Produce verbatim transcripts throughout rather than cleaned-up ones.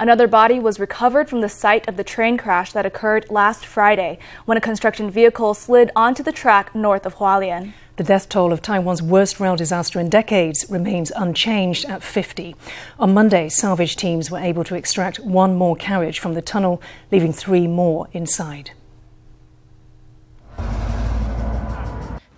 Another body was recovered from the site of the train crash that occurred last Friday when a construction vehicle slid onto the track north of Hualien. The death toll of Taiwan's worst rail disaster in decades remains unchanged at fifty. On Monday, salvage teams were able to extract one more carriage from the tunnel, leaving three more inside.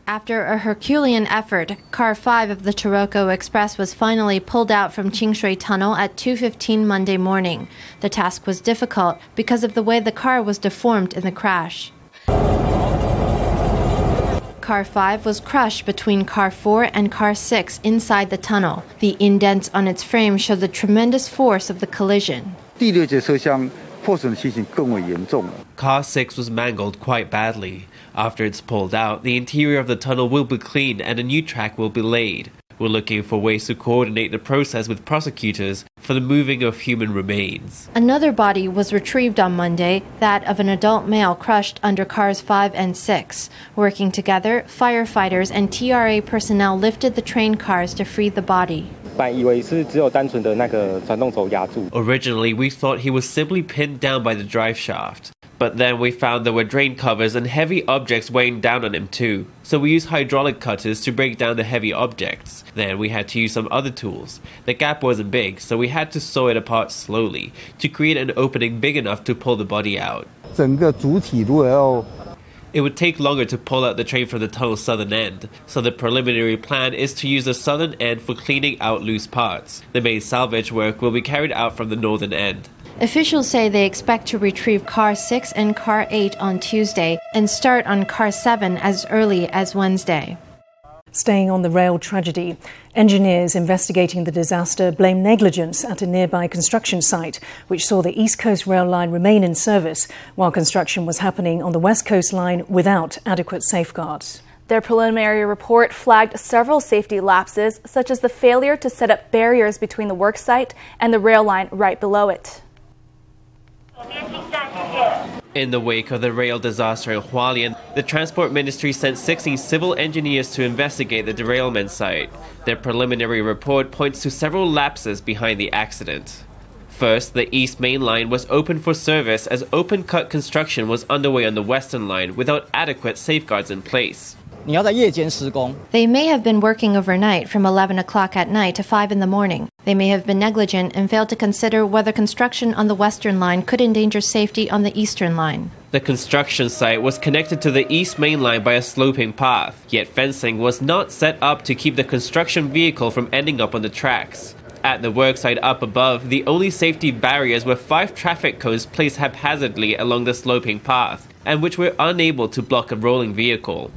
After a Herculean effort, Car five of the Taroko Express was finally pulled out from Qingshui Tunnel at two fifteen Monday morning. The task was difficult because of the way the car was deformed in the crash. Car five was crushed between Car four and Car six inside the tunnel. The indents on its frame show the tremendous force of the collision. Car six was mangled quite badly. After it's pulled out, the interior of the tunnel will be cleaned and a new track will be laid. We're looking for ways to coordinate the process with prosecutors for the moving of human remains. Another body was retrieved on Monday, that of an adult male crushed under Cars five and six. Working together, firefighters and T R A personnel lifted the train cars to free the body. Originally, we thought he was simply pinned down by the drive shaft. But then we found there were drain covers and heavy objects weighing down on him too. So we used hydraulic cutters to break down the heavy objects. Then we had to use some other tools. The gap wasn't big, so we had to saw it apart slowly to create an opening big enough to pull the body out. It would take longer to pull out the train from the tunnel's southern end, so the preliminary plan is to use the southern end for cleaning out loose parts. The main salvage work will be carried out from the northern end. Officials say they expect to retrieve Car six and Car eight on Tuesday and start on Car seven as early as Wednesday. Staying on the rail tragedy, engineers investigating the disaster blame negligence at a nearby construction site, which saw the East Coast Rail Line remain in service while construction was happening on the West Coast Line without adequate safeguards. Their preliminary report flagged several safety lapses, such as the failure to set up barriers between the worksite and the rail line right below it. In the wake of the rail disaster in Hualien, the Transport Ministry sent sixteen civil engineers to investigate the derailment site. Their preliminary report points to several lapses behind the accident. First, the East Main Line was open for service as open-cut construction was underway on the Western Line without adequate safeguards in place. They may have been working overnight from eleven o'clock at night to five in the morning. They may have been negligent and failed to consider whether construction on the Western Line could endanger safety on the Eastern Line. The construction site was connected to the East Main Line by a sloping path, yet fencing was not set up to keep the construction vehicle from ending up on the tracks. At the worksite up above, the only safety barriers were five traffic cones placed haphazardly along the sloping path, and which were unable to block a rolling vehicle.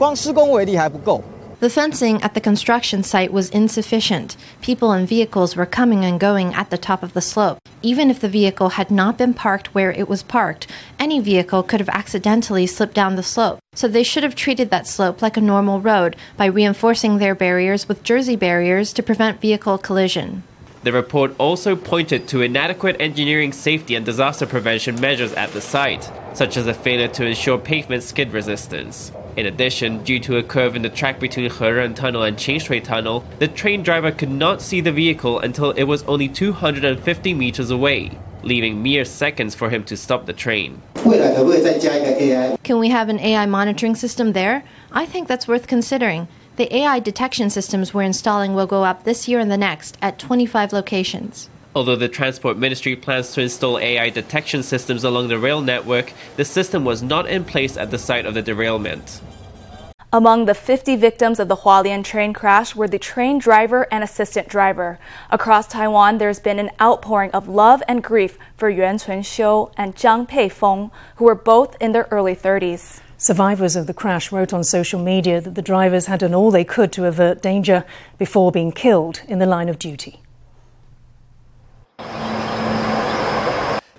The fencing at the construction site was insufficient. People and vehicles were coming and going at the top of the slope. Even if the vehicle had not been parked where it was parked, any vehicle could have accidentally slipped down the slope. So they should have treated that slope like a normal road by reinforcing their barriers with jersey barriers to prevent vehicle collision. The report also pointed to inadequate engineering safety and disaster prevention measures at the site, such as a failure to ensure pavement skid resistance. In addition, due to a curve in the track between He Ren Tunnel and Qingshui Tunnel, the train driver could not see the vehicle until it was only two hundred fifty meters away, leaving mere seconds for him to stop the train. Can we have an A I monitoring system there? I think that's worth considering. The A I detection systems we're installing will go up this year and the next at twenty-five locations. Although the Transport Ministry plans to install A I detection systems along the rail network, the system was not in place at the site of the derailment. Among the fifty victims of the Hualien train crash were the train driver and assistant driver. Across Taiwan, there's been an outpouring of love and grief for Yuan Chunxiu and Zhang Peifeng, who were both in their early thirties. Survivors of the crash wrote on social media that the drivers had done all they could to avert danger before being killed in the line of duty.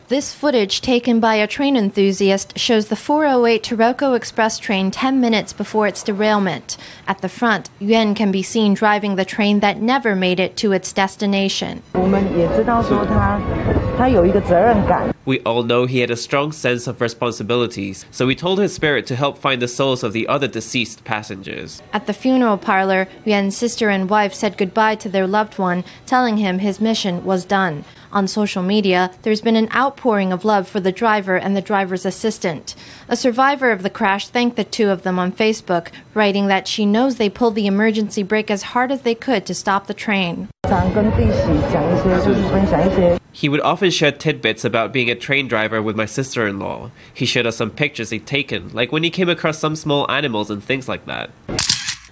This footage taken by a train enthusiast shows the four oh eight Taroko Express train ten minutes before its derailment. At the front, Yuan can be seen driving the train that never made it to its destination. We all know he had a strong sense of responsibilities, so we told his spirit to help find the souls of the other deceased passengers. At the funeral parlor, Yuan's sister and wife said goodbye to their loved one, telling him his mission was done. On social media, there's been an outpouring of love for the driver and the driver's assistant. A survivor of the crash thanked the two of them on Facebook, writing that she knows they pulled the emergency brake as hard as they could to stop the train. He would often share tidbits about being a train driver with my sister-in-law. He showed us some pictures he'd taken, like when he came across some small animals and things like that.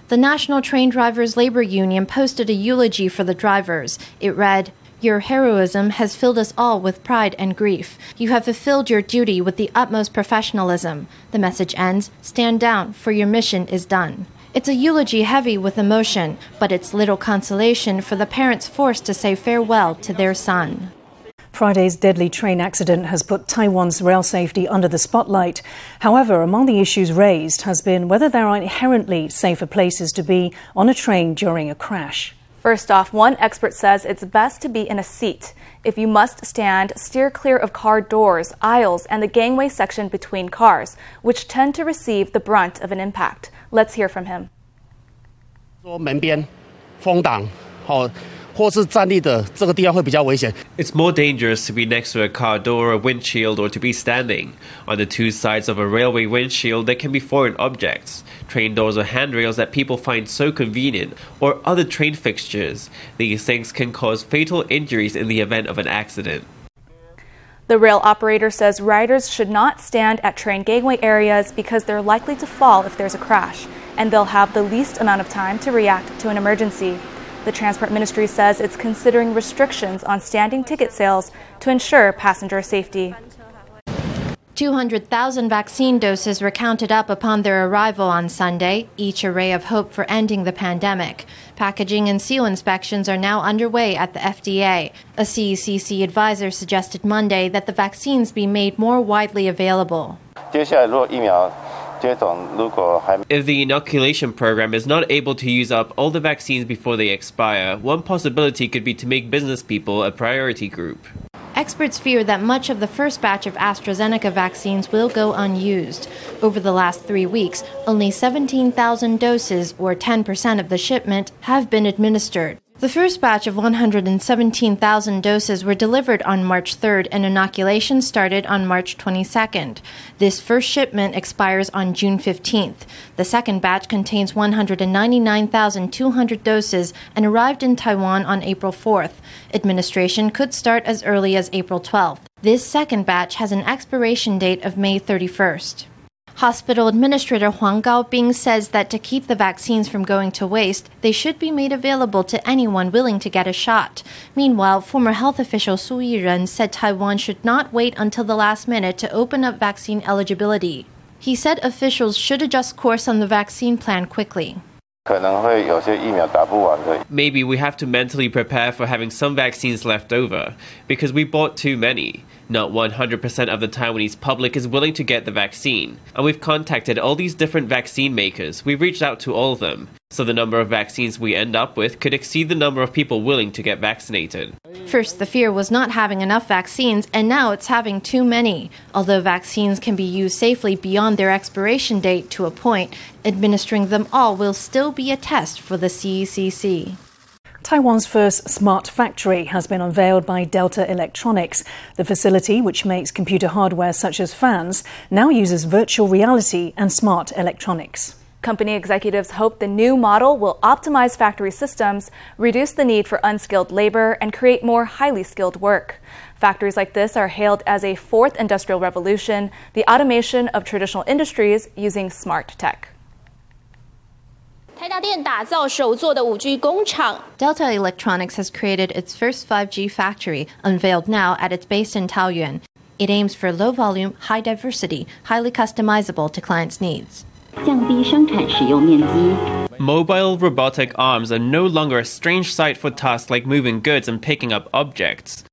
The National Train Drivers' Labor Union posted a eulogy for the drivers. It read, "Your heroism has filled us all with pride and grief. You have fulfilled your duty with the utmost professionalism." The message ends, "Stand down, for your mission is done." It's a eulogy heavy with emotion, but it's little consolation for the parents forced to say farewell to their son. Friday's deadly train accident has put Taiwan's rail safety under the spotlight. However, among the issues raised has been whether there are inherently safer places to be on a train during a crash. First off, one expert says it's best to be in a seat. If you must stand, steer clear of car doors, aisles, and the gangway section between cars, which tend to receive the brunt of an impact. Let's hear from him. It's more dangerous to be next to a car door or windshield or to be standing. On the two sides of a railway windshield, there can be foreign objects, train doors or handrails that people find so convenient, or other train fixtures. These things can cause fatal injuries in the event of an accident. The rail operator says riders should not stand at train gangway areas because they're likely to fall if there's a crash, and they'll have the least amount of time to react to an emergency. The Transport Ministry says it's considering restrictions on standing ticket sales to ensure passenger safety. two hundred thousand vaccine doses were counted up upon their arrival on Sunday, each a ray of hope for ending the pandemic. Packaging and seal inspections are now underway at the F D A. A C E C C advisor suggested Monday that the vaccines be made more widely available. If the inoculation program is not able to use up all the vaccines before they expire, one possibility could be to make business people a priority group. Experts fear that much of the first batch of AstraZeneca vaccines will go unused. Over the last three weeks, only seventeen thousand doses, or ten percent of the shipment, have been administered. The first batch of one hundred seventeen thousand doses were delivered on March third, and inoculation started on March twenty-second. This first shipment expires on June fifteenth. The second batch contains one hundred ninety-nine thousand two hundred doses and arrived in Taiwan on April fourth. Administration could start as early as April twelfth. This second batch has an expiration date of May thirty-first. Hospital Administrator Huang Gaobing says that to keep the vaccines from going to waste, they should be made available to anyone willing to get a shot. Meanwhile, former health official Su Yiren said Taiwan should not wait until the last minute to open up vaccine eligibility. He said officials should adjust course on the vaccine plan quickly. Maybe we have to mentally prepare for having some vaccines left over, because we bought too many. Not one hundred percent of the Taiwanese public is willing to get the vaccine, and we've contacted all these different vaccine makers. We've reached out to all of them, so the number of vaccines we end up with could exceed the number of people willing to get vaccinated. First, the fear was not having enough vaccines, and now it's having too many. Although vaccines can be used safely beyond their expiration date to a point, administering them all will still be a test for the C E C C. Taiwan's first smart factory has been unveiled by Delta Electronics. The facility, which makes computer hardware such as fans, now uses virtual reality and smart electronics. Company executives hope the new model will optimize factory systems, reduce the need for unskilled labor, and create more highly skilled work. Factories like this are hailed as a fourth industrial revolution, the automation of traditional industries using smart tech. Delta Electronics has created its first five G factory, unveiled now at its base in Taoyuan. It aims for low volume, high diversity, highly customizable to clients' needs. Mobile robotic arms are no longer a strange sight for tasks like moving goods and picking up objects.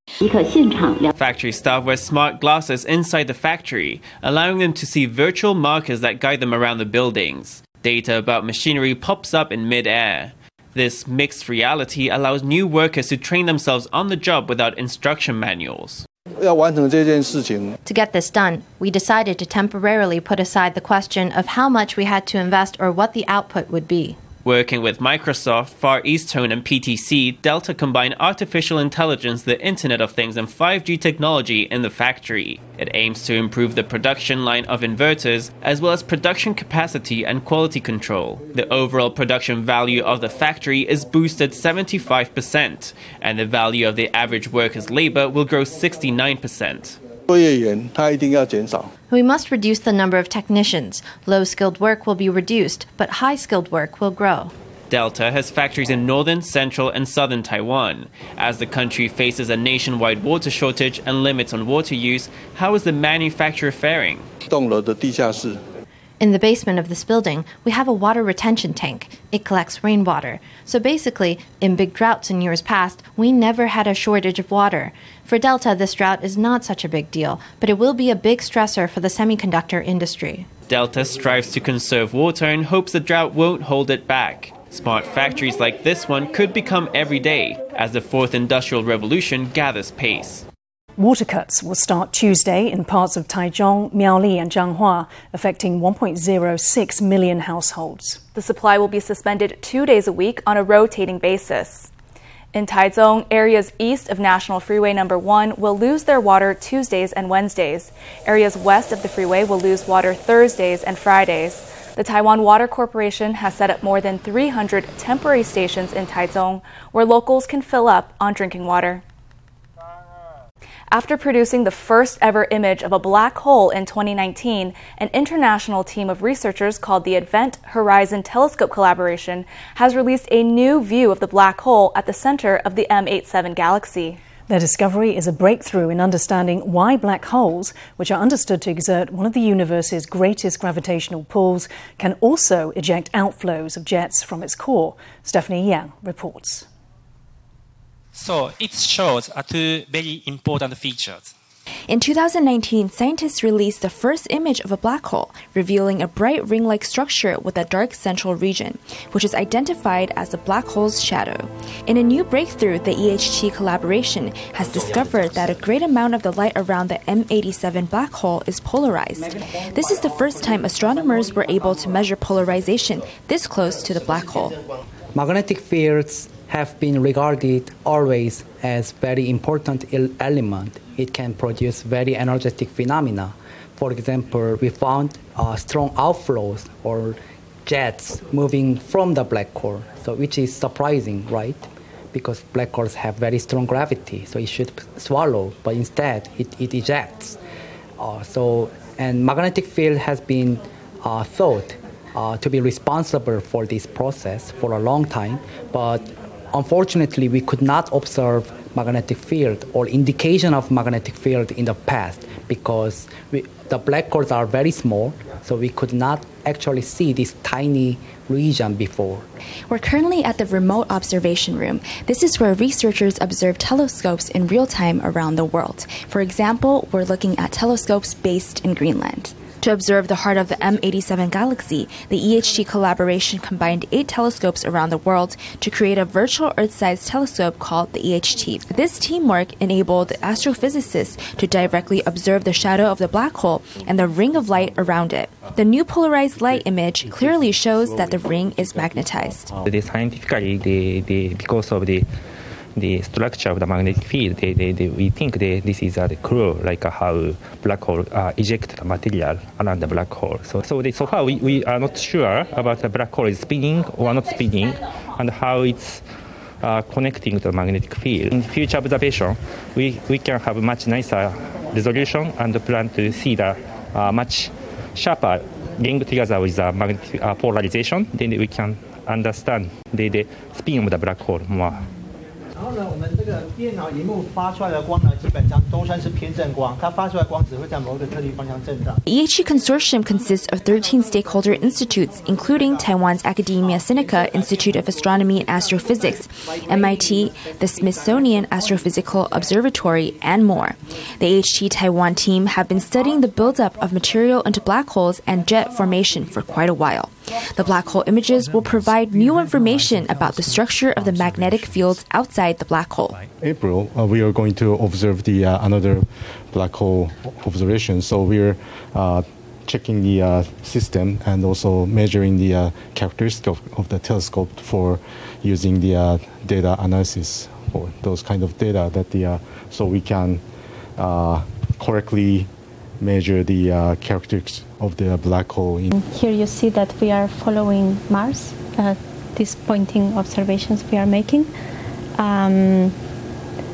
Factory staff wear smart glasses inside the factory, allowing them to see virtual markers that guide them around the buildings. Data about machinery pops up in mid-air. This mixed reality allows new workers to train themselves on the job without instruction manuals. To get this done, we decided to temporarily put aside the question of how much we had to invest or what the output would be. Working with Microsoft, Far East Eastone, and P T C, Delta combined artificial intelligence, the Internet of Things, and five G technology in the factory. It aims to improve the production line of inverters, as well as production capacity and quality control. The overall production value of the factory is boosted seventy-five percent, and the value of the average worker's labor will grow sixty-nine percent. We must reduce the number of technicians. Low-skilled work will be reduced, but high-skilled work will grow. Delta has factories in northern, central, and southern Taiwan. As the country faces a nationwide water shortage and limits on water use, how is the manufacturer faring? In the basement of this building, we have a water retention tank. It collects rainwater. So basically, in big droughts in years past, we never had a shortage of water. For Delta, this drought is not such a big deal, but it will be a big stressor for the semiconductor industry. Delta strives to conserve water and hopes the drought won't hold it back. Smart factories like this one could become every day as the fourth industrial revolution gathers pace. Water cuts will start Tuesday in parts of Taichung, Miaoli and Changhua, affecting one point zero six million households. The supply will be suspended two days a week on a rotating basis. In Taichung, areas east of National Freeway number one will lose their water Tuesdays and Wednesdays. Areas west of the freeway will lose water Thursdays and Fridays. The Taiwan Water Corporation has set up more than three hundred temporary stations in Taichung, where locals can fill up on drinking water. After producing the first ever image of a black hole in twenty nineteen, an international team of researchers called the Event Horizon Telescope Collaboration has released a new view of the black hole at the center of the M eighty-seven galaxy. Their discovery is a breakthrough in understanding why black holes, which are understood to exert one of the universe's greatest gravitational pulls, can also eject outflows of jets from its core. Stephanie Yang reports. So it shows two very important features. In two thousand nineteen, scientists released the first image of a black hole, revealing a bright ring-like structure with a dark central region, which is identified as the black hole's shadow. In a new breakthrough, the E H T collaboration has discovered that a great amount of the light around the M eighty-seven black hole is polarized. This is the first time astronomers were able to measure polarization this close to the black hole. Magnetic fields have been regarded always as very important element. It can produce very energetic phenomena. For example, we found uh, strong outflows or jets moving from the black hole, so which is surprising, right? Because black holes have very strong gravity, so it should swallow, but instead it, it ejects. Uh, so, and magnetic field has been uh, thought uh, to be responsible for this process for a long time, but unfortunately, we could not observe magnetic field or indication of magnetic field in the past because we, the black holes are very small, so we could not actually see this tiny region before. We're currently at the remote observation room. This is where researchers observe telescopes in real time around the world. For example, we're looking at telescopes based in Greenland. To observe the heart of the M eighty-seven galaxy, the E H T collaboration combined eight telescopes around the world to create a virtual Earth-sized telescope called the E H T. This teamwork enabled astrophysicists to directly observe the shadow of the black hole and the ring of light around it. The new polarized light image clearly shows that the ring is magnetized. Scientifically, the, the, because of the the structure of the magnetic field, they, they, they, we think they, this is a clue, like uh, how black hole uh, eject the material around the black hole. So, so, they, so far we, we are not sure about the black hole is spinning or not spinning, and how it's uh, connecting to the magnetic field. In future observation, we, we can have much nicer resolution and plan to see the uh, much sharper link together with the magnetic uh, polarization. Then we can understand the, the spin of the black hole more. The E H T consortium consists of thirteen stakeholder institutes, including Taiwan's Academia Sinica Institute of Astronomy and Astrophysics, M I T, the Smithsonian Astrophysical Observatory, and more. The E H T Taiwan team have been studying the buildup of material into black holes and jet formation for quite a while. The black hole images will provide new information about the structure of the magnetic fields outside the black hole. April, uh, we are going to observe the uh, another black hole observation. So we're uh, checking the uh, system and also measuring the uh, characteristic of, of the telescope for using the uh, data analysis for those kind of data that the uh, so we can uh, correctly measure the uh, characteristics of the black hole. In Here you see that we are following Mars. Uh, these pointing observations we are making, um,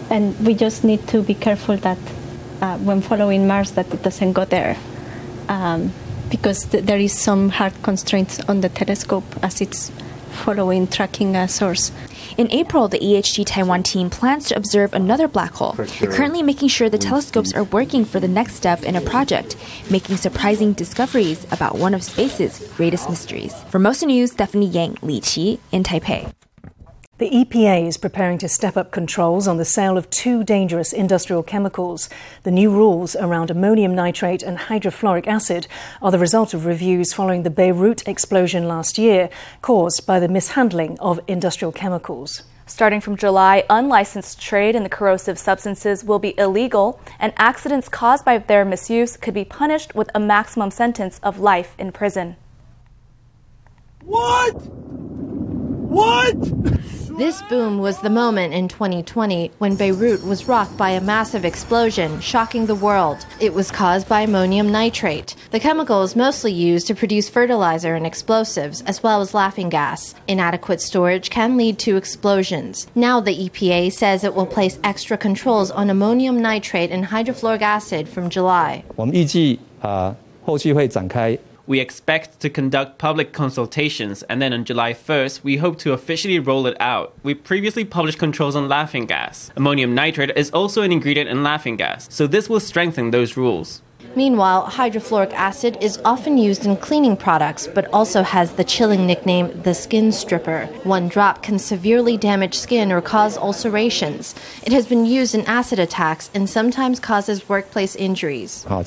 and we just need to be careful that uh, when following Mars that it doesn't go there, um, because th- there is some hard constraints on the telescope as it's following, tracking a source. In April, the E H G Taiwan team plans to observe another black hole. They're currently making sure the telescopes are working for the next step in a project, making surprising discoveries about one of space's greatest mysteries. For Mosa News, Stephanie Yang, Li Chi, in Taipei. The E P A is preparing to step up controls on the sale of two dangerous industrial chemicals. The new rules around ammonium nitrate and hydrofluoric acid are the result of reviews following the Beirut explosion last year, caused by the mishandling of industrial chemicals. Starting from July, unlicensed trade in the corrosive substances will be illegal, and accidents caused by their misuse could be punished with a maximum sentence of life in prison. What? What? This boom was the moment in twenty twenty when Beirut was rocked by a massive explosion, shocking the world. It was caused by ammonium nitrate. The chemical is mostly used to produce fertilizer and explosives, as well as laughing gas. Inadequate storage can lead to explosions. Now the E P A says it will place extra controls on ammonium nitrate and hydrofluoric acid from July. We expect to conduct public consultations, and then on July first, we hope to officially roll it out. We previously published controls on laughing gas. Ammonium nitrate is also an ingredient in laughing gas, so this will strengthen those rules. Meanwhile, hydrofluoric acid is often used in cleaning products, but also has the chilling nickname the skin stripper. One drop can severely damage skin or cause ulcerations. It has been used in acid attacks and sometimes causes workplace injuries. In the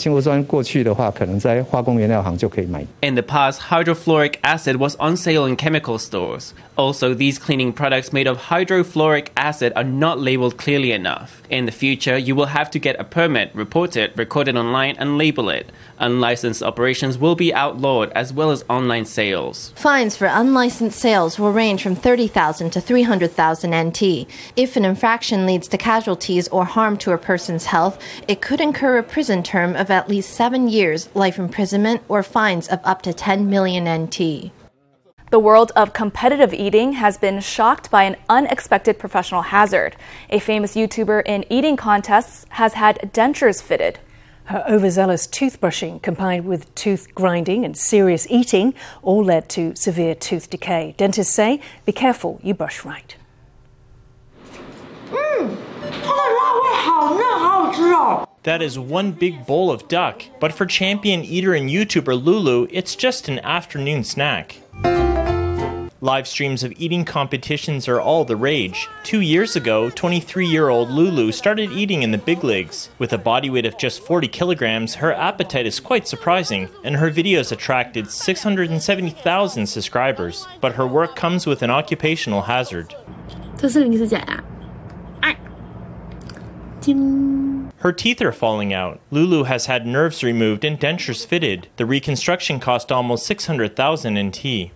past, hydrofluoric acid was on sale in chemical stores. Also, these cleaning products made of hydrofluoric acid are not labeled clearly enough. In the future, you will have to get a permit, report it, record it online, and label it. Unlicensed operations will be outlawed, as well as online sales. Fines for unlicensed sales will range from thirty thousand to three hundred thousand N T. If an infraction leads to casualties or harm to a person's health, it could incur a prison term of at least seven years, life imprisonment, or fines of up to ten million N T. The world of competitive eating has been shocked by an unexpected professional hazard. A famous YouTuber in eating contests has had dentures fitted. Her overzealous toothbrushing, combined with tooth grinding and serious eating, all led to severe tooth decay. Dentists say, be careful you brush right. That is one big bowl of duck, but for champion eater and YouTuber Lulu, it's just an afternoon snack. Live streams of eating competitions are all the rage. Two years ago, twenty-three-year-old Lulu started eating in the big leagues. With a body weight of just forty kilograms, her appetite is quite surprising, and her videos attracted six hundred seventy thousand subscribers. But her work comes with an occupational hazard. Her teeth are falling out. Lulu has had nerves removed and dentures fitted. The reconstruction cost almost six hundred thousand N T.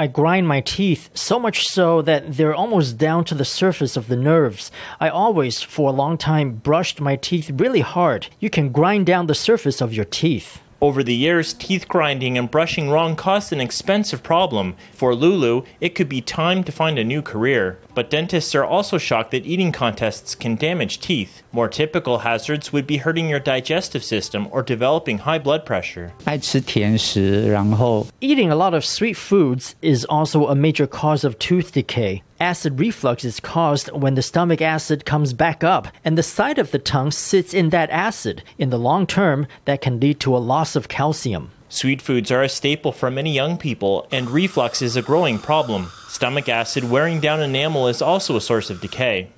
I grind my teeth, so much so that they're almost down to the surface of the nerves. I always, for a long time, brushed my teeth really hard. You can grind down the surface of your teeth. Over the years, teeth grinding and brushing wrong caused an expensive problem. For Lulu, it could be time to find a new career. But dentists are also shocked that eating contests can damage teeth. More typical hazards would be hurting your digestive system or developing high blood pressure. Eating a lot of sweet foods is also a major cause of tooth decay. Acid reflux is caused when the stomach acid comes back up, and the side of the tongue sits in that acid. In the long term, that can lead to a loss of calcium. Sweet foods are a staple for many young people, and reflux is a growing problem. Stomach acid wearing down enamel is also a source of decay.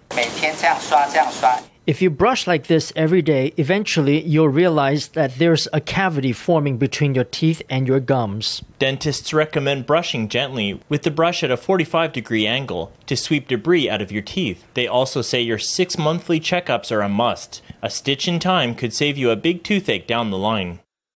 If you brush like this every day, eventually you'll realize that there's a cavity forming between your teeth and your gums. Dentists recommend brushing gently with the brush at a forty-five degree angle to sweep debris out of your teeth. They also say your six monthly checkups are a must. A stitch in time could save you a big toothache down the line.